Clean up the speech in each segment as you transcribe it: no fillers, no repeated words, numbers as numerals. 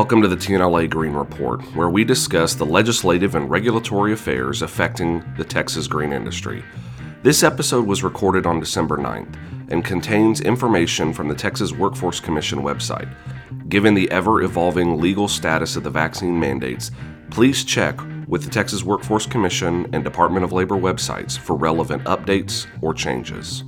Welcome to the TNLA Green Report, where we discuss the legislative and regulatory affairs affecting the Texas green industry. This episode was recorded on December 9th and contains information from the Texas Workforce Commission website. Given the ever-evolving legal status of the vaccine mandates, please check with the Texas Workforce Commission and Department of Labor websites for relevant updates or changes.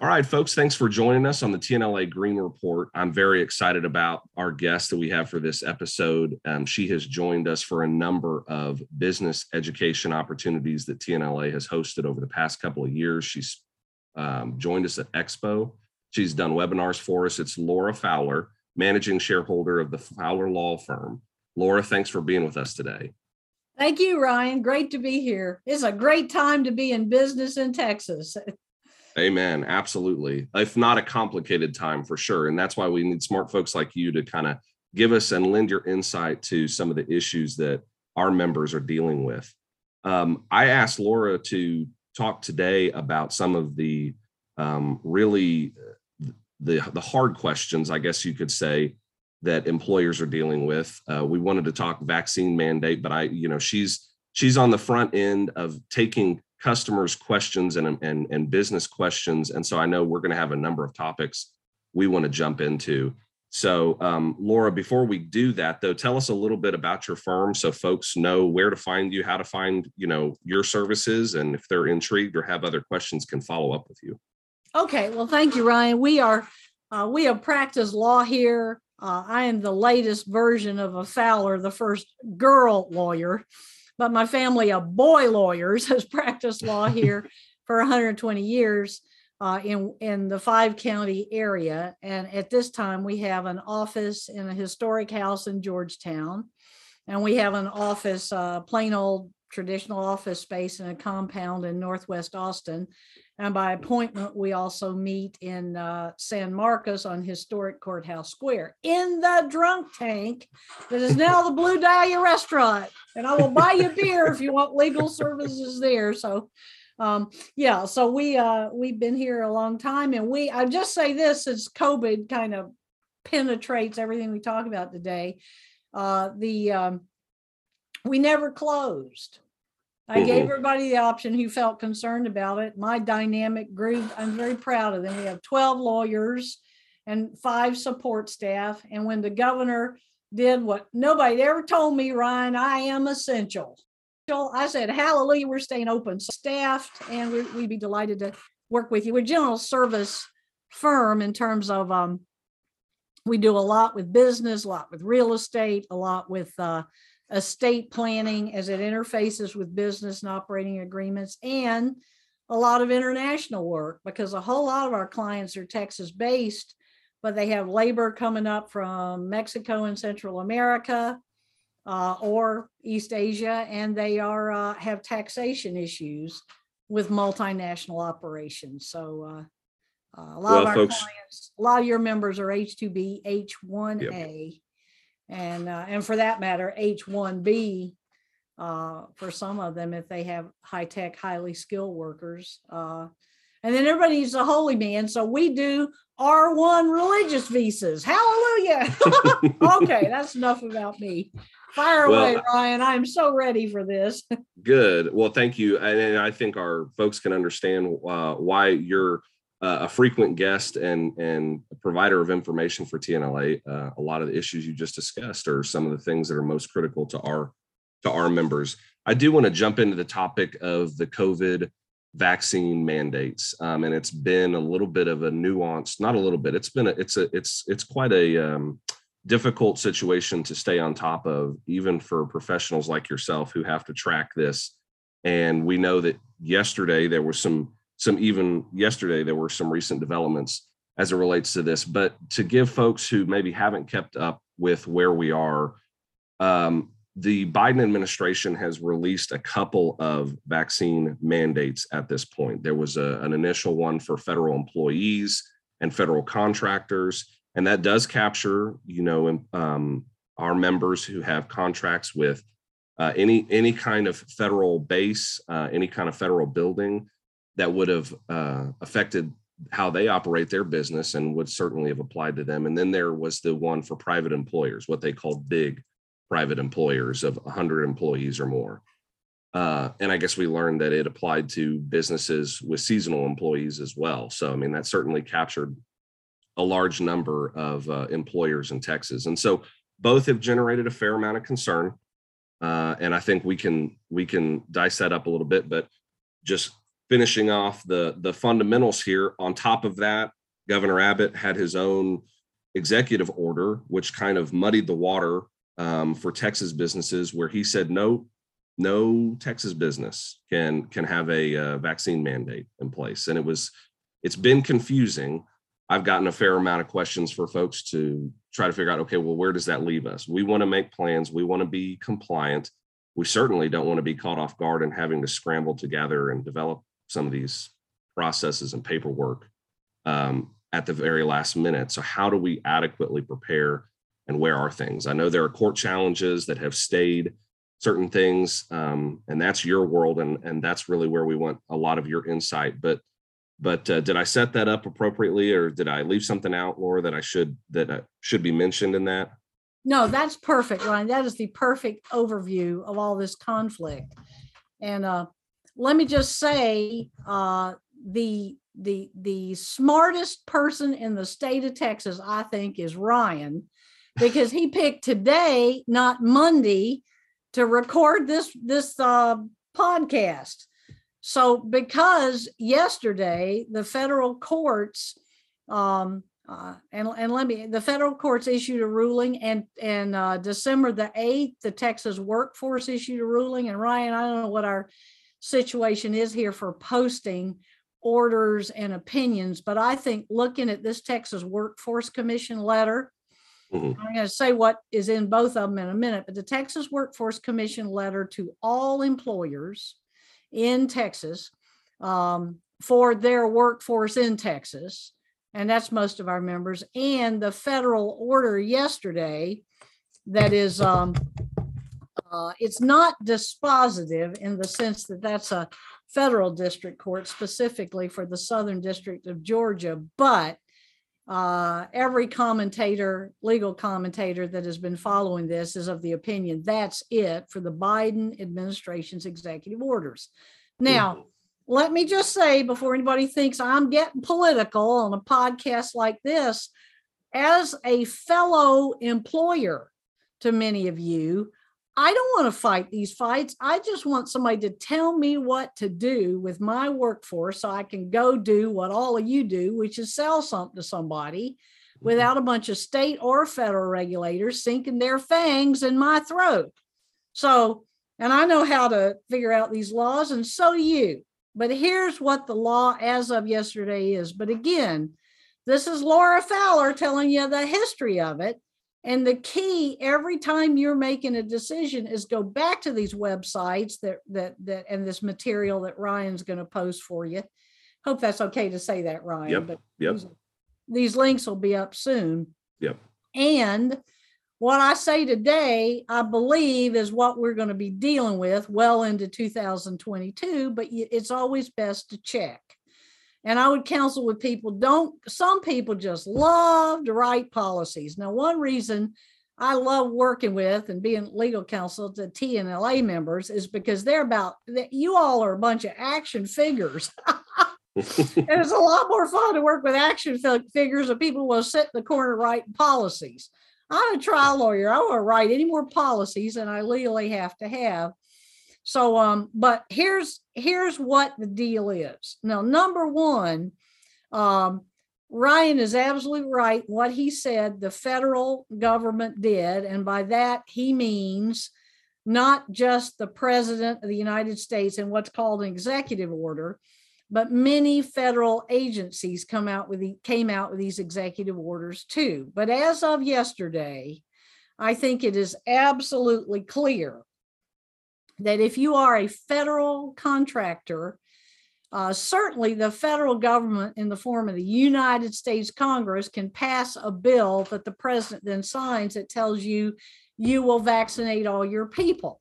All right, folks, thanks for joining us on the TNLA Green Report. I'm very excited about our guest that we have for this episode. She has joined us for a number of business education opportunities that TNLA has hosted over the past couple of years. She's joined us at Expo. She's done webinars for us. It's Laura Fowler, managing shareholder of the Fowler Law Firm. Laura, thanks for being with us today. Thank you, Ryan. Great to be here. It's a great time to be in business in Texas. Amen. Absolutely. If not a complicated time, for sure. And that's why we need smart folks like you to kind of give us and lend your insight to some of the issues that our members are dealing with. I asked Laura to talk today about some of the really the hard questions, I guess you could say, that employers are dealing with. We wanted to talk vaccine mandate, but she's on the front end of taking customers' questions and business questions. And so I know we're going to have a number of topics we want to jump into. So Laura, before we do that though, tell us a little bit about your firm so folks know where to find you, how to find, your services, and if they're intrigued or have other questions can follow up with you. Okay. Well, thank you, Ryan. We have practiced law here. I am the latest version of a Fowler, the first girl lawyer. But my family of boy lawyers has practiced law here for 120 years in the 5-county area. And at this time, we have an office in a historic house in Georgetown. And we have an office, plain old traditional office space in a compound in Northwest Austin. And by appointment, we also meet in San Marcos on historic Courthouse Square in the drunk tank that is now the Blue Dahlia restaurant. And I will buy you beer if you want legal services there. So, we've been here a long time. And I just say this, as COVID kind of penetrates everything we talk about today, we never closed. I gave everybody the option who felt concerned about it. My dynamic group, I'm very proud of them. We have 12 lawyers and 5 support staff. And when the governor did what nobody ever told me, Ryan, I am essential. I said, hallelujah, we're staying open, staffed, and we'd be delighted to work with you. We're a general service firm in terms of we do a lot with business, a lot with real estate, a lot with estate planning as it interfaces with business and operating agreements, and a lot of international work because a whole lot of our clients are Texas based, but they have labor coming up from Mexico and Central America or East Asia, and they are have taxation issues with multinational operations. So a lot of our folks, clients, a lot of your members are H2B, H1A. Yep. And for that matter, H1B for some of them if they have high-tech, highly skilled workers. And then everybody needs a holy man, so we do R1 religious visas. Hallelujah! Okay, that's enough about me. Fire away, Ryan. I'm so ready for this. Good. Well, thank you. And I think our folks can understand why you're a frequent guest and a provider of information for TNLA. A lot of the issues you just discussed are some of the things that are most critical to our members. I do want to jump into the topic of the COVID vaccine mandates, and it's been a little bit of a nuance. Not a little bit. It's quite a difficult situation to stay on top of, even for professionals like yourself who have to track this. And we know that yesterday, there were some recent developments as it relates to this, but to give folks who maybe haven't kept up with where we are, the Biden administration has released a couple of vaccine mandates at this point. There was an initial one for federal employees and federal contractors, and that does capture, our members who have contracts with any kind of federal base, any kind of federal building that would have affected how they operate their business and would certainly have applied to them. And then there was the one for private employers, what they called big private employers of 100 employees or more. And I guess we learned that it applied to businesses with seasonal employees as well. So, I mean, that certainly captured a large number of employers in Texas. And so both have generated a fair amount of concern. And I think we can dice that up a little bit, but just finishing off the fundamentals here. On top of that, Governor Abbott had his own executive order, which kind of muddied the water for Texas businesses, where he said no Texas business can have a vaccine mandate in place. And it's been confusing. I've gotten a fair amount of questions for folks to try to figure out, okay, well, where does that leave us? We want to make plans. We want to be compliant. We certainly don't want to be caught off guard and having to scramble together and develop some of these processes and paperwork at the very last minute. So how do we adequately prepare, and where are things? I know there are court challenges that have stayed certain things, and that's your world, and that's really where we want a lot of your insight. But did I set that up appropriately, or did I leave something out, Laura, that should be mentioned in that? No, that's perfect, Ryan. That is the perfect overview of all this conflict. And let me just say, the smartest person in the state of Texas, I think, is Ryan, because he picked today, not Monday, to record this podcast. So, because yesterday the federal courts, the federal courts issued a ruling, and December the 8th, the Texas Workforce issued a ruling. And Ryan, I don't know what our situation is here for posting orders and opinions, but I think looking at this Texas Workforce Commission letter, mm-hmm. I'm going to say what is in both of them in a minute, but the Texas Workforce Commission letter to all employers in Texas for their workforce in Texas, and that's most of our members, and the federal order yesterday that is it's not dispositive in the sense that that's a federal district court specifically for the Southern District of Georgia, but every legal commentator that has been following this is of the opinion that's it for the Biden administration's executive orders. Now, let me just say, before anybody thinks I'm getting political on a podcast like this, as a fellow employer to many of you, I don't want to fight these fights. I just want somebody to tell me what to do with my workforce so I can go do what all of you do, which is sell something to somebody without a bunch of state or federal regulators sinking their fangs in my throat. So, and I know how to figure out these laws, and so do you. But here's what the law as of yesterday is. But again, this is Laura Fowler telling you the history of it. And the key every time you're making a decision is go back to these websites that and this material that Ryan's going to post for you. Hope that's okay to say that, Ryan. Yep. But yep. These links will be up soon. Yep. And what I say today, I believe, is what we're going to be dealing with well into 2022. But it's always best to check. And I would counsel with people, some people just love to write policies. Now, one reason I love working with and being legal counsel to TNLA members is because you all are a bunch of action figures. And it's a lot more fun to work with action figures of people who will sit in the corner writing policies. I'm a trial lawyer. I don't want to write any more policies than I legally have to have. So, but here's what the deal is. Now, number one, Ryan is absolutely right. What he said, the federal government did, and by that he means not just the president of the United States and what's called an executive order, but many federal agencies came out with these executive orders too. But as of yesterday, I think it is absolutely clear that if you are a federal contractor, certainly the federal government in the form of the United States Congress can pass a bill that the president then signs that tells you will vaccinate all your people.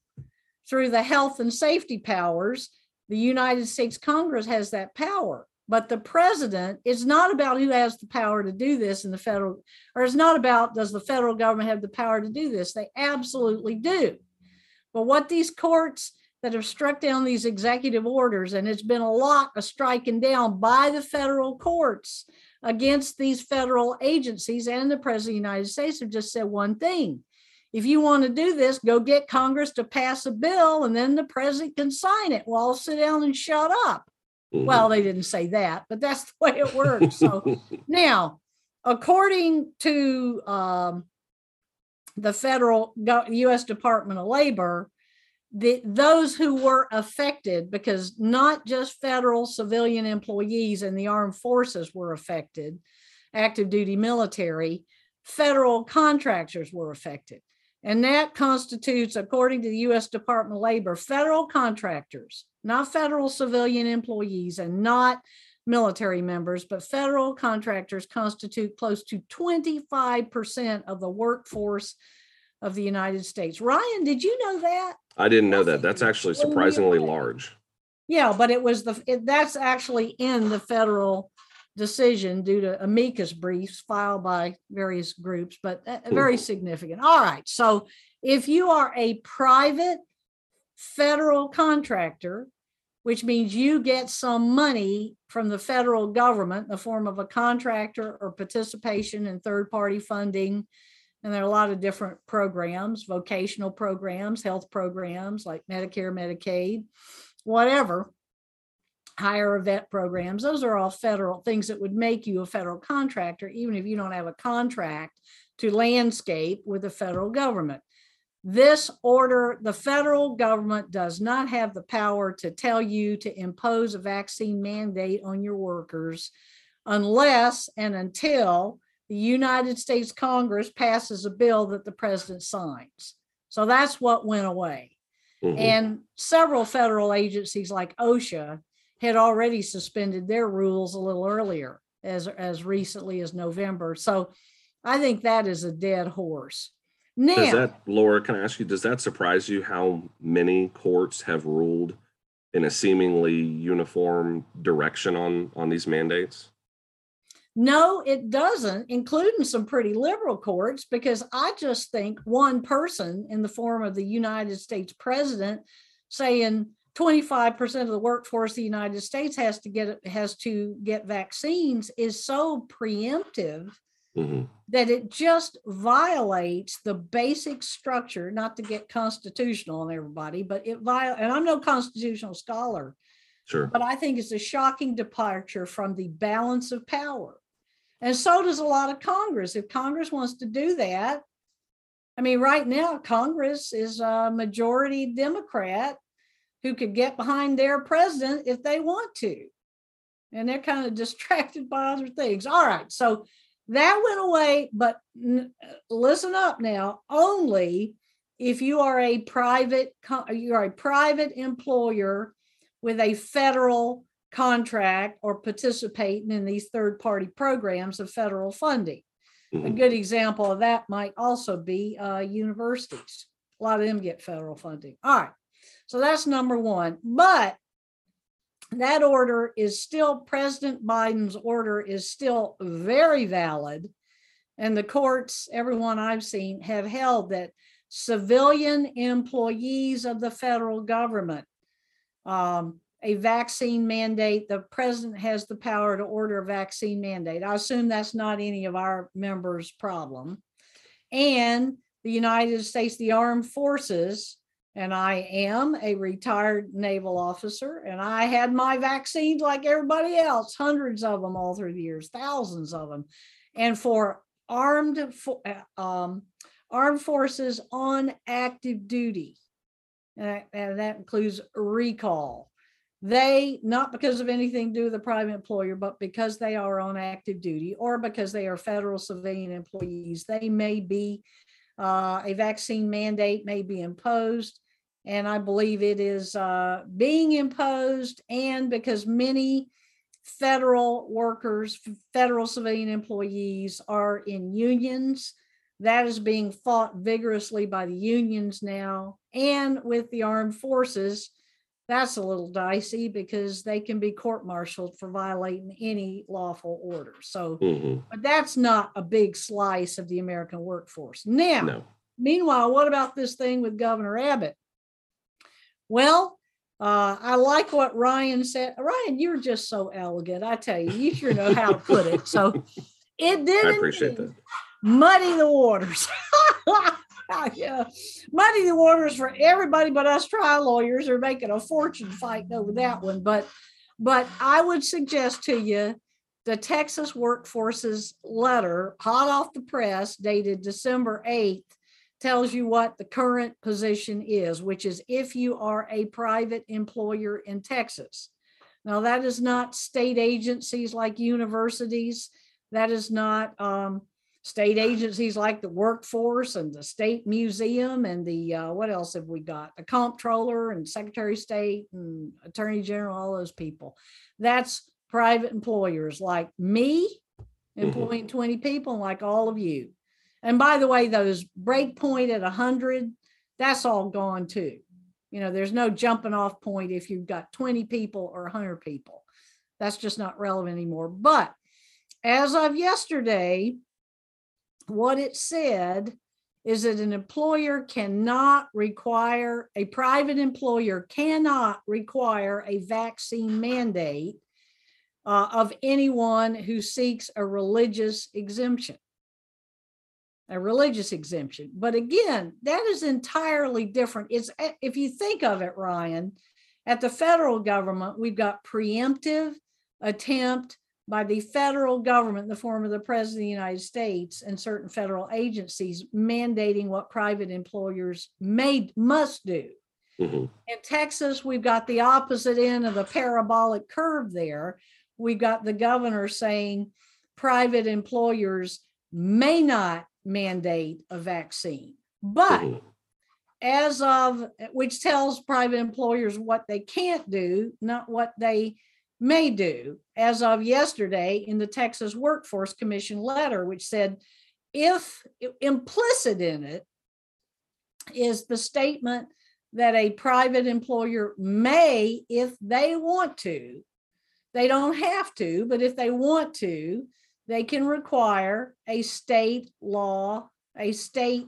through the health and safety powers. The United States Congress has that power, but the president, it's not about who has the power to do this in the federal, or it's not about does the federal government have the power to do this? They absolutely do. But what these courts that have struck down these executive orders, and it's been a lot of striking down by the federal courts against these federal agencies and the president of the United States, have just said one thing. If you want to do this, go get Congress to pass a bill and then the president can sign it. We'll all sit down and shut up. Mm-hmm. Well, they didn't say that, but that's the way it works. So now, according to the federal U.S. Department of Labor, those who were affected, because not just federal civilian employees and the armed forces were affected, active duty military, federal contractors were affected. And that constitutes, according to the U.S. Department of Labor, federal contractors, not federal civilian employees and not military members, but federal contractors constitute close to 25% of the workforce of the United States. Ryan, did you know that? I didn't know that. That's actually surprisingly large. Yeah, but it was that's actually in the federal decision due to amicus briefs filed by various groups, but very significant. All right. So if you are a private federal contractor, which means you get some money from the federal government in the form of a contractor or participation in third-party funding, and there are a lot of different programs, vocational programs, health programs like Medicare, Medicaid, whatever, higher vet programs. Those are all federal things that would make you a federal contractor, even if you don't have a contract to landscape with the federal government. This order, the federal government does not have the power to tell you to impose a vaccine mandate on your workers unless and until the United States Congress passes a bill that the president signs. So that's what went away. Mm-hmm. And several federal agencies like OSHA had already suspended their rules a little earlier, as recently as November. So I think that is a dead horse. Now, does that, Laura, can I ask you, does that surprise you how many courts have ruled in a seemingly uniform direction on these mandates? No, it doesn't, including some pretty liberal courts, because I just think one person in the form of the United States president saying 25% of the workforce of the United States has to get vaccines is so preemptive mm-hmm. that it just violates the basic structure, not to get constitutional on everybody, but it violates, and I'm no constitutional scholar, sure, but I think it's a shocking departure from the balance of power. And so does a lot of Congress. If Congress wants to do that, I mean, right now, Congress is a majority Democrat who could get behind their president if they want to. And they're kind of distracted by other things. All right, so that went away, but listen up now, only if you are a private, employer with a federal contract or participating in these third-party programs of federal funding. Mm-hmm. A good example of that might also be universities. A lot of them get federal funding. All right, so that's number one. But that order is still, President Biden's order is still very valid. And the courts, everyone I've seen, have held that civilian employees of the federal government, a vaccine mandate, the president has the power to order a vaccine mandate. I assume that's not any of our members' problem. And the United States, the armed forces, and I am a retired naval officer, and I had my vaccines like everybody else, hundreds of them all through the years, thousands of them. And for armed forces on active duty, and that includes recall. They, not because of anything to do with a private employer, but because they are on active duty or because they are federal civilian employees, they may be, a vaccine mandate may be imposed. And I believe it is being imposed, and because many federal workers, federal civilian employees are in unions, That is being fought vigorously by the unions now and with the armed forces. That's a little dicey because they can be court-martialed for violating any lawful order. So, but that's not a big slice of the American workforce. Now, meanwhile, what about this thing with Governor Abbott? Well, I like what Ryan said. Ryan, you're just so elegant. I tell you, you sure know how to put it. So it didn't muddy the waters. Muddy the waters for everybody but us trial lawyers are making a fortune fighting over that one. But I would suggest to you the Texas Workforce's letter, hot off the press, dated December 8th, tells you what the current position is, which is if you are a private employer in Texas. Now, that is not state agencies like universities. That is not state agencies like the workforce and the state museum and the, what else have we got? The comptroller and secretary of state and attorney general, all those people. That's private employers like me, employing 20 people, like all of you. And by the way, those breakpoint at 100, that's all gone too. You know, there's no jumping off point if you've got 20 people or 100 people. That's just not relevant anymore. But as of yesterday, what it said is that an employer cannot require, a private employer cannot require a vaccine mandate of anyone who seeks a religious exemption. A religious exemption. But again, that is entirely different. It's, if you think of it, Ryan, at the federal government, we've got preemptive attempt by the federal government in the form of the President of the United States and certain federal agencies mandating what private employers must do. In Texas, we've got the opposite end of the parabolic curve there. We've got the governor saying private employers may not mandate a vaccine, but as of, which tells private employers what they can't do, not what they may do. As of yesterday in the Texas Workforce Commission letter, which said, if implicit in it is the statement that a private employer may, if they want to, they don't have to, but if they want to, they can require a state law, they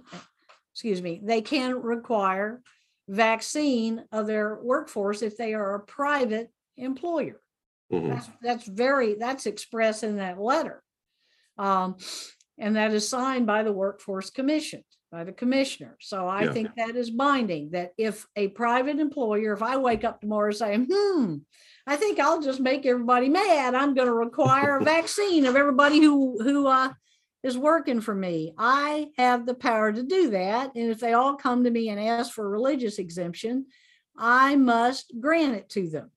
can require vaccine of their workforce if they are a private employer. That's expressed in that letter. And that is signed by the Workforce Commission, by the commissioner. So I think that is binding, that if a private employer, if I wake up tomorrow saying, I think I'll just make everybody mad, I'm going to require a vaccine of everybody who is working for me. I have the power to do that. And if they all come to me and ask for a religious exemption, I must grant it to them.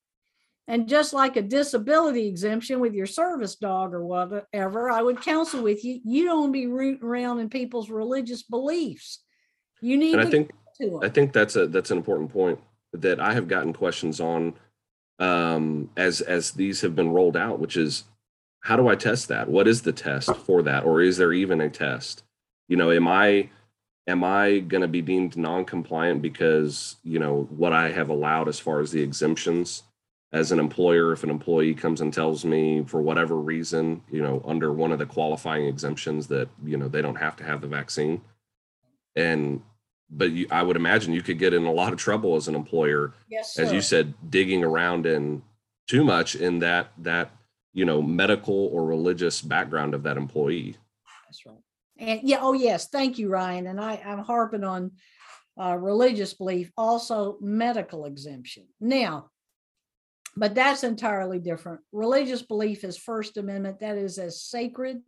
And just like a disability exemption with your service dog or whatever, I would counsel with you, you don't be rooting around in people's religious beliefs. You need and to I think that's an important point that I have gotten questions on as these have been rolled out, which is, how do I test that? What is the test for that? Or is there even a test? You know, am I going to be deemed non-compliant because, you know, what I have allowed as far as the exemptions? As an employer, if an employee comes and tells me for whatever reason, you know, under one of the qualifying exemptions that, you know, they don't have to have the vaccine. But I would imagine you could get in a lot of trouble as an employer, as you said, digging around in too much in that, you know, medical or religious background of that employee. That's right. And thank you, Ryan. And I'm harping on religious belief, also medical exemption. Now, but that's entirely different. Religious belief is First Amendment. That is as sacred,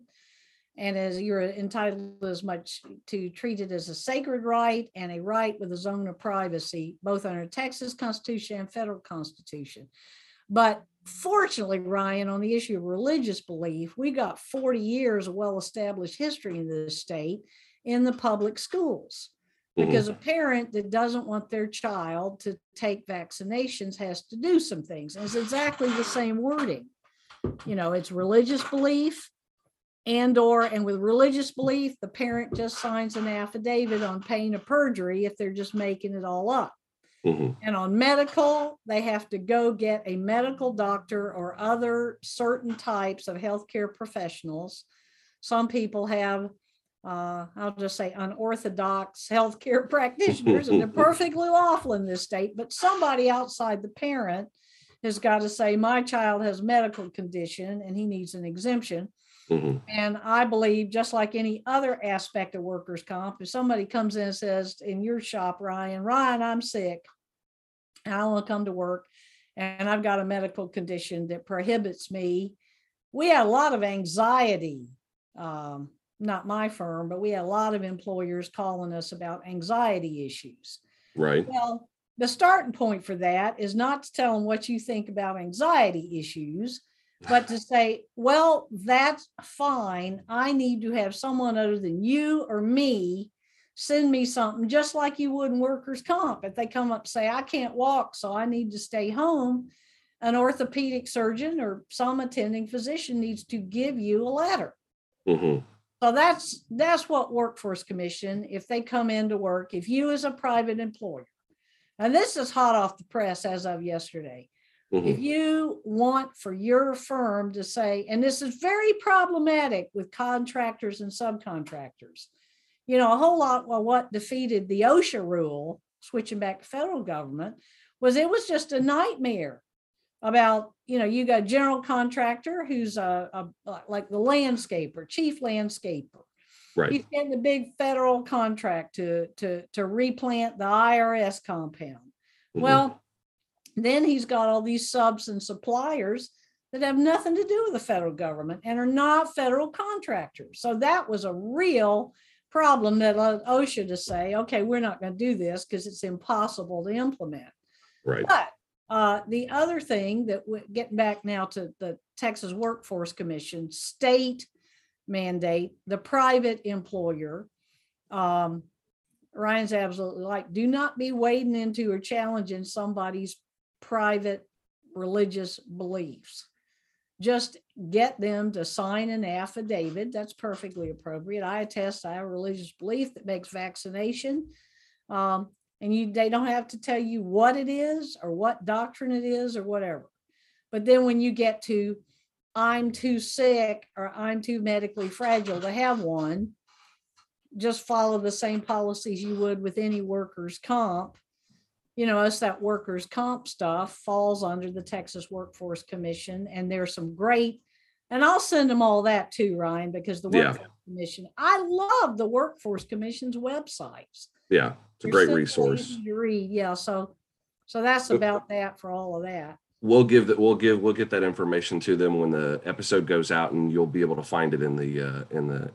and as you're entitled as much to treat it as a sacred right and a right with a zone of privacy, both under Texas Constitution and federal Constitution. But fortunately, Ryan, on the issue of religious belief, we got 40 years of well-established history in this state in the public schools. Because a parent that doesn't want their child to take vaccinations has to do some things. And it's exactly the same wording. You know, it's religious belief, and with religious belief, the parent just signs an affidavit on pain of perjury if they're just making it all up. Mm-hmm. And on medical, they have to go get a medical doctor or other certain types of healthcare professionals. Some people have, I'll just say, unorthodox healthcare practitioners, and they're perfectly lawful in this state, but somebody outside the parent has got to say, my child has medical condition and he needs an exemption. Mm-hmm. And I believe, just like any other aspect of workers' comp, if somebody comes in and says in your shop, Ryan, I'm sick and I want to come to work and I've got a medical condition that prohibits me. We had a lot of anxiety, not my firm, but we had a lot of employers calling us about anxiety issues. Right. Well, the starting point for that is not to tell them what you think about anxiety issues, but to say, well, that's fine. I need to have someone other than you or me send me something, just like you would in workers' comp. If they come up and say, I can't walk, so I need to stay home, an orthopedic surgeon or some attending physician needs to give you a letter. Mm-hmm. So that's what Workforce Commission, if they come into work, if you as a private employer, and this is hot off the press as of yesterday, if you want for your firm to say, and this is very problematic with contractors and subcontractors, you know, a whole lot. Well, what defeated the OSHA rule, switching back to federal government, was it was just a nightmare about, you know, you got a general contractor who's like the landscaper, chief landscaper. Right. He's getting a big federal contract to replant the IRS compound. Mm-hmm. Well, then he's got all these subs and suppliers that have nothing to do with the federal government and are not federal contractors. So that was a real problem that OSHA to say, okay, we're not going to do this because it's impossible to implement. Right. But the other thing that getting back now to the Texas Workforce Commission state mandate, the private employer, Ryan's absolutely like, do not be wading into or challenging somebody's private religious beliefs. Just get them to sign an affidavit. That's perfectly appropriate. I attest I have a religious belief that makes vaccination. They don't have to tell you what it is or what doctrine it is or whatever. But then when you get to, I'm too sick or I'm too medically fragile to have one, just follow the same policies you would with any workers' comp. You know, us that workers' comp stuff falls under the Texas Workforce Commission, and there's some great, and I'll send them all that too, Ryan, because the Workforce Commission, I love the Workforce Commission's websites. Yeah, it's a great resource. Yeah, so that's about that for all of that. We'll get that information to them when the episode goes out, and you'll be able to find it in the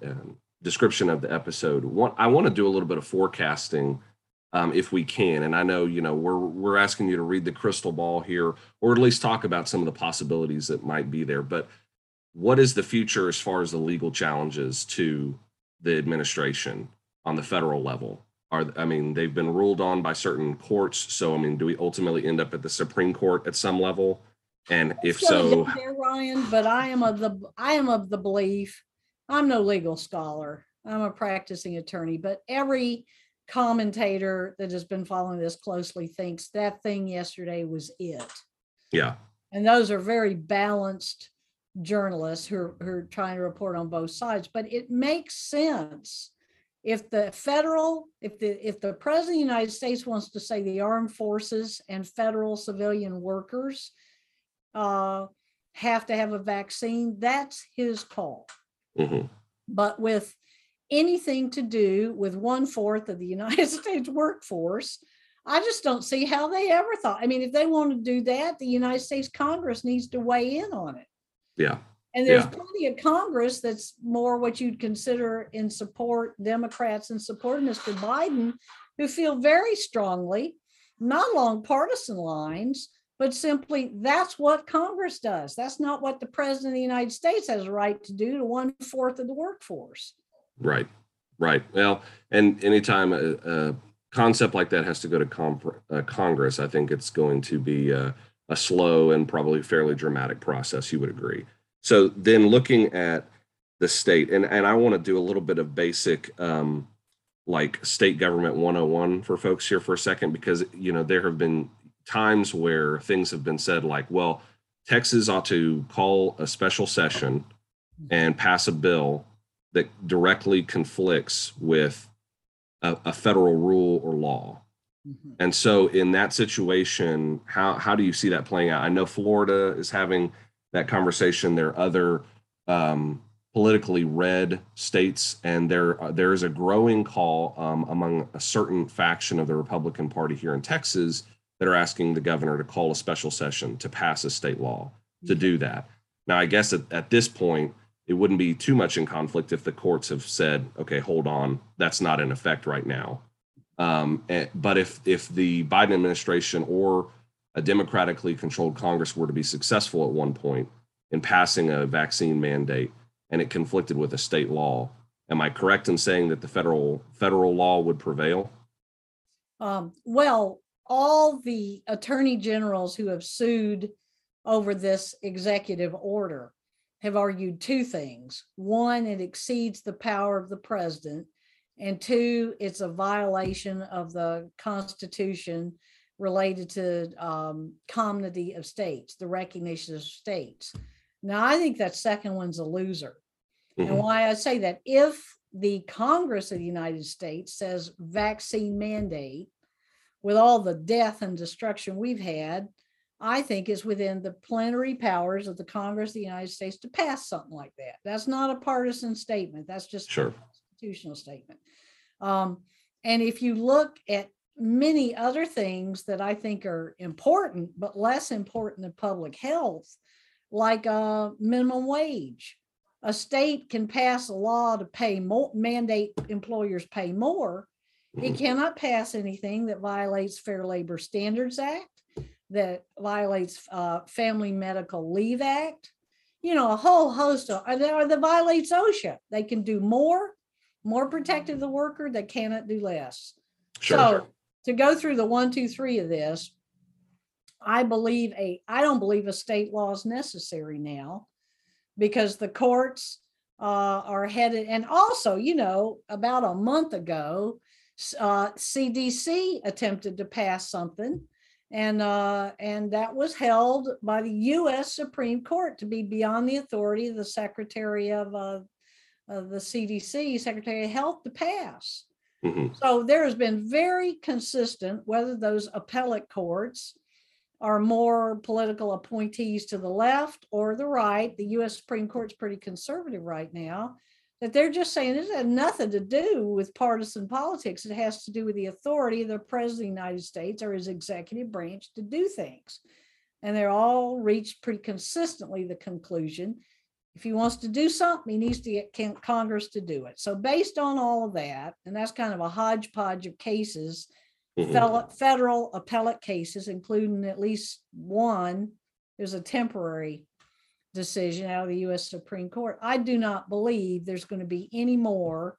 description of the episode. I want to do a little bit of forecasting. If we can. And I know, you know, we're asking you to read the crystal ball here, or at least talk about some of the possibilities that might be there. But what is the future as far as the legal challenges to the administration on the federal level? They've been ruled on by certain courts. So, do we ultimately end up at the Supreme Court at some level? And if so, there, Ryan, but I am of the belief, I'm no legal scholar, I'm a practicing attorney, but every commentator that has been following this closely thinks that thing yesterday was it. Yeah. And those are very balanced journalists who are trying to report on both sides. But it makes sense if the president of the United States wants to say the armed forces and federal civilian workers have to have a vaccine, that's his call. Mm-hmm. But with anything to do with 1/4 of the United States workforce, I just don't see how they ever thought. If they want to do that, the United States Congress needs to weigh in on it. Yeah. And there's plenty of Congress that's more what you'd consider in support, Democrats in support of Mr. Biden, who feel very strongly, not along partisan lines, but simply that's what Congress does. That's not what the president of the United States has a right to do to 1/4 of the workforce. Right. Well, and anytime a concept like that has to go to Congress, I think it's going to be a slow and probably fairly dramatic process, you would agree. So then looking at the state. And I want to do a little bit of basic like state government 101 for folks here for a second, because, you know, there have been times where things have been said like, well, Texas ought to call a special session and pass a bill that directly conflicts with a federal rule or law. Mm-hmm. And so in that situation, how do you see that playing out? I know Florida is having that conversation. There are other politically red states, and there is a growing call among a certain faction of the Republican Party here in Texas that are asking the governor to call a special session to pass a state law to do that. Now, I guess at this point, it wouldn't be too much in conflict if the courts have said, okay, hold on, that's not in effect right now. But if the Biden administration or a democratically controlled Congress were to be successful at one point in passing a vaccine mandate and it conflicted with a state law, am I correct in saying that the federal law would prevail? Well, all the attorney generals who have sued over this executive order have argued two things. One, it exceeds the power of the president. And two, it's a violation of the Constitution related to comity of states, the recognition of states. Now, I think that second one's a loser. Mm-hmm. And why I say that, if the Congress of the United States says vaccine mandate, with all the death and destruction we've had, I think it's within the plenary powers of the Congress of the United States to pass something like that. That's not a partisan statement. That's just a constitutional statement. And if you look at many other things that I think are important, but less important than public health, like minimum wage, a state can pass a law to pay more, mandate employers pay more. It cannot pass anything that violates Fair Labor Standards Act, that violates Family Medical Leave Act, you know, a whole host of, or that violates OSHA. They can do more protective of the worker. They cannot do less. Sure. So to go through the 1, 2, 3 of this, I don't believe a state law is necessary now, because the courts are headed. And also, you know, about a month ago, CDC attempted to pass something, and that was held by the U.S. Supreme Court to be beyond the authority of the Secretary of the CDC, Secretary of Health, to pass. Mm-hmm. So there has been very consistent, whether those appellate courts are more political appointees to the left or the right, the U.S. Supreme Court's pretty conservative right now, that they're just saying this has nothing to do with partisan politics. It has to do with the authority of the President of the United States or his executive branch to do things. And they're all reached pretty consistently the conclusion, if he wants to do something, he needs to get Congress to do it. So based on all of that, and that's kind of a hodgepodge of cases, mm-hmm. federal appellate cases, including at least one, there's a temporary decision out of the U.S. Supreme Court. I do not believe there's going to be any more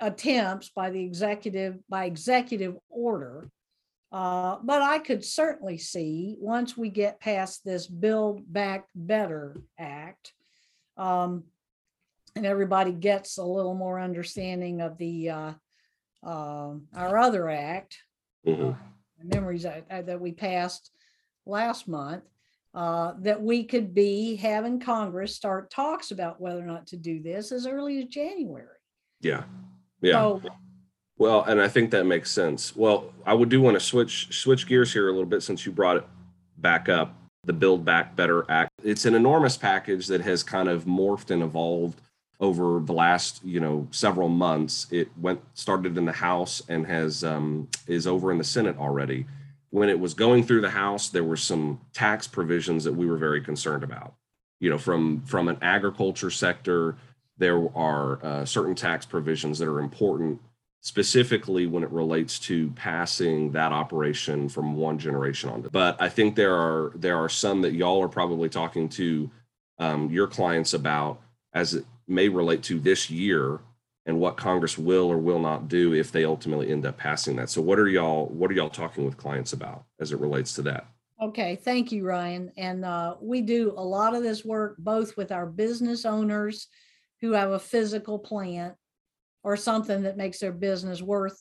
attempts by the executive, by executive order. But I could certainly see, once we get past this Build Back Better Act, and everybody gets a little more understanding of the our other act, mm-hmm. Memories that we passed last month, that we could be having Congress start talks about whether or not to do this as early as January. Yeah. So, well, and I think that makes sense. Well, I would do want to switch gears here a little bit, since you brought it back up, the Build Back Better Act. It's an enormous package that has kind of morphed and evolved over the last, you know, several months. It started in the House and has is over in the Senate already. When it was going through the House, there were some tax provisions that we were very concerned about. You know, from an agriculture sector, there are certain tax provisions that are important, specifically when it relates to passing that operation from one generation on. But I think there are some that y'all are probably talking to your clients about, as it may relate to this year and what Congress will or will not do if they ultimately end up passing that. So what are y'all talking with clients about as it relates to that? Okay, thank you, Ryan. And we do a lot of this work, both with our business owners who have a physical plant or something that makes their business worth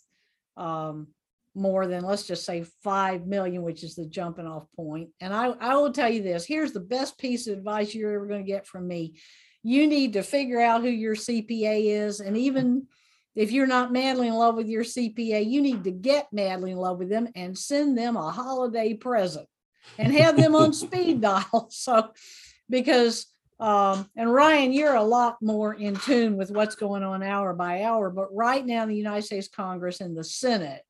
more than, let's just say, 5 million, which is the jumping off point. And I will tell you this, here's the best piece of advice you're ever going to get from me. You need to figure out who your CPA is. And even if you're not madly in love with your CPA, you need to get madly in love with them and send them a holiday present and have them on speed dial. So, because, and Ryan, you're a lot more in tune with what's going on hour by hour, but right now in the United States Congress and the Senate,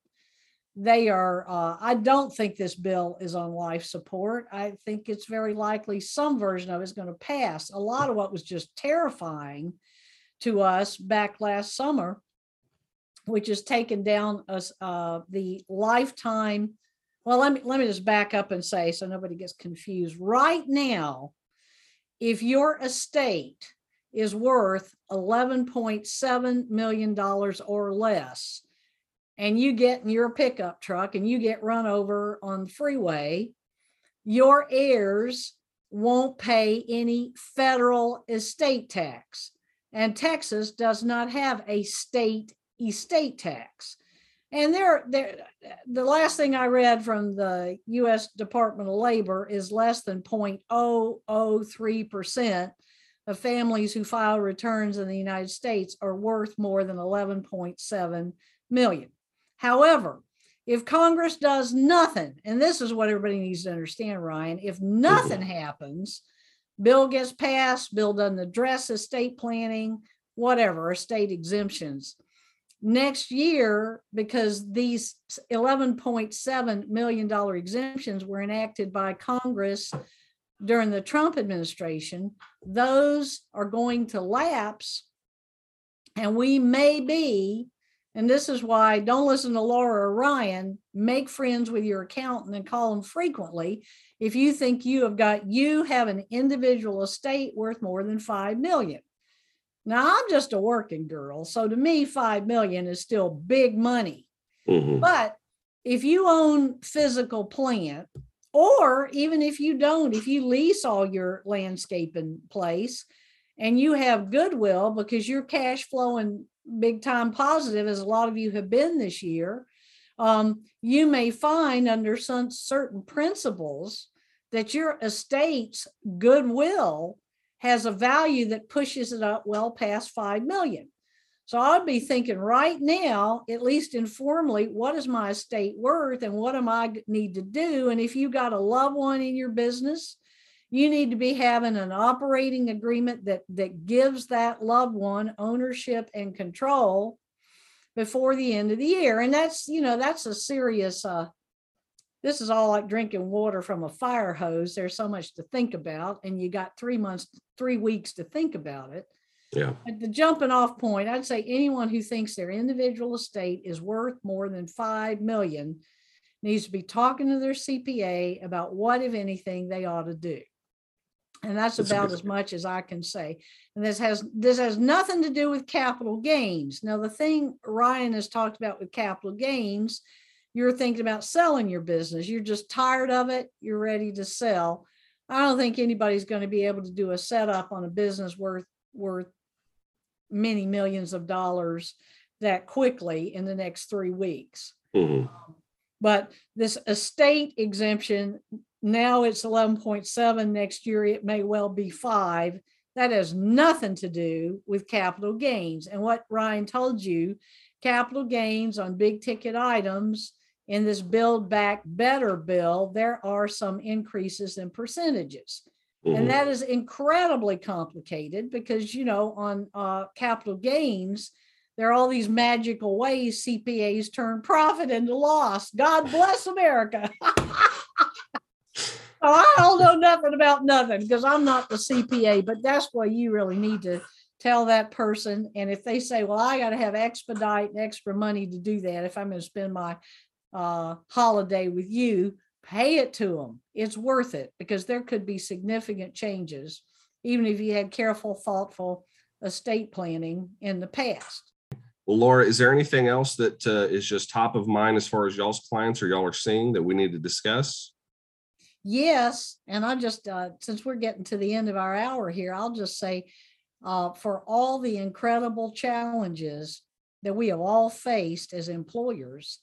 they are, I don't think this bill is on life support. I think it's very likely some version of it's going to pass. A lot of what was just terrifying to us back last summer, which is taking down the lifetime. Well, let me just back up and say, so nobody gets confused. Right now, if your estate is worth $11.7 million or less, and you get in your pickup truck and you get run over on the freeway, your heirs won't pay any federal estate tax. And Texas does not have a state estate tax. And the last thing I read from the U.S. Department of Labor is less than 0.003% of families who file returns in the United States are worth more than $11.7 million. However, if Congress does nothing, and this is what everybody needs to understand, Ryan, if nothing happens, bill gets passed, bill doesn't address estate planning, whatever, estate exemptions. Next year, because these $11.7 million exemptions were enacted by Congress during the Trump administration, those are going to lapse, and we may be. And this is why don't listen to Laura or Ryan, make friends with your accountant and call them frequently. If you think you have an individual estate worth more than 5 million. Now I'm just a working girl. So to me, 5 million is still big money, but if you own physical plant, or even if you don't, if you lease all your landscape in place and you have goodwill because you're cash flowing big time positive, as a lot of you have been this year, you may find under some certain principles that your estate's goodwill has a value that pushes it up well past 5 million. So I'd be thinking right now, at least informally, what is my estate worth and what am I need to do? And if you got a loved one in your business, you need to be having an operating agreement that gives that loved one ownership and control before the end of the year. And that's a serious, this is all like drinking water from a fire hose. There's so much to think about, and you got 3 weeks to think about it. Yeah. At the jumping off point, I'd say anyone who thinks their individual estate is worth more than 5 million needs to be talking to their CPA about what, if anything, they ought to do. And that's about as much as I can say. And this has nothing to do with capital gains. Now, the thing Ryan has talked about with capital gains, you're thinking about selling your business. You're just tired of it. You're ready to sell. I don't think anybody's going to be able to do a setup on a business worth many millions of dollars that quickly in the next 3 weeks. Mm-hmm. But this estate exemption, now it's 11.7, next year it may well be 5. That has nothing to do with capital gains. And what Ryan told you, capital gains on big ticket items in this Build Back Better bill, there are some increases in percentages. Mm-hmm. And that is incredibly complicated because, on capital gains, there are all these magical ways CPAs turn profit into loss. God bless America. I don't know nothing about nothing because I'm not the CPA, but that's why you really need to tell that person. And if they say, well, I got to have expedite and extra money to do that, if I'm going to spend my holiday with you, pay it to them. It's worth it because there could be significant changes, even if you had careful, thoughtful estate planning in the past. Well, Laura, is there anything else that is just top of mind as far as y'all's clients or y'all are seeing that we need to discuss? Yes, and I just, since we're getting to the end of our hour here, I'll just say for all the incredible challenges that we have all faced as employers.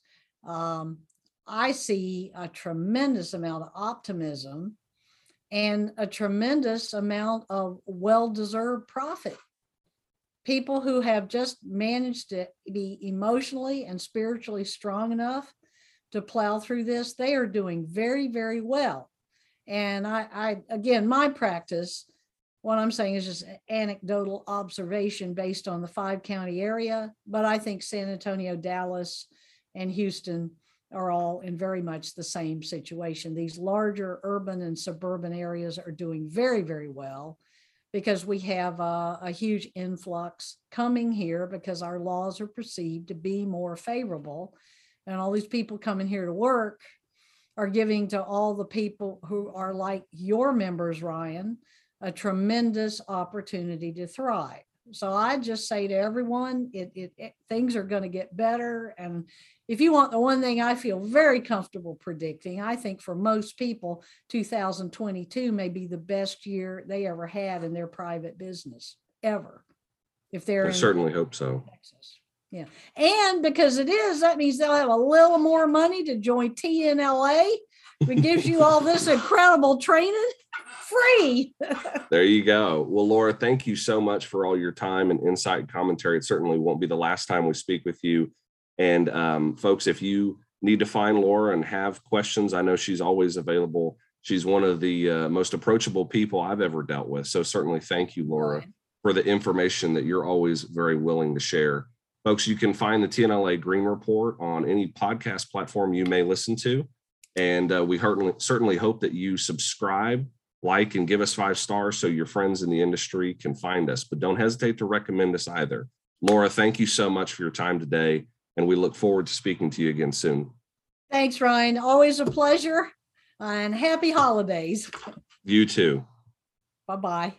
I see a tremendous amount of optimism and a tremendous amount of well-deserved profit. People who have just managed to be emotionally and spiritually strong enough to plow through this, they are doing very, very well. And I again, my practice, what I'm saying is just anecdotal observation based on the 5-county area, but I think San Antonio, Dallas, and Houston are all in very much the same situation. These larger urban and suburban areas are doing very, very well because we have a huge influx coming here because our laws are perceived to be more favorable. And all these people coming here to work are giving to all the people who are like your members, Ryan, a tremendous opportunity to thrive. So I just say to everyone, things are going to get better. And if you want the one thing I feel very comfortable predicting, I think for most people, 2022 may be the best year they ever had in their private business ever. If they're certainly hope so. Texas. Yeah. And because it is, that means they'll have a little more money to join TNLA. We gives you all this incredible training free. There you go. Well, Laura, thank you so much for all your time and insight and commentary. It certainly won't be the last time we speak with you. And folks, if you need to find Laura and have questions, I know she's always available. She's one of the most approachable people I've ever dealt with. So certainly thank you, Laura, for the information that you're always very willing to share. Folks, you can find the TNLA Green Report on any podcast platform you may listen to. And we certainly hope that you subscribe, like, and give us 5 stars so your friends in the industry can find us. But don't hesitate to recommend us either. Laura, thank you so much for your time today. And we look forward to speaking to you again soon. Thanks, Ryan. Always a pleasure. And happy holidays. You too. Bye-bye.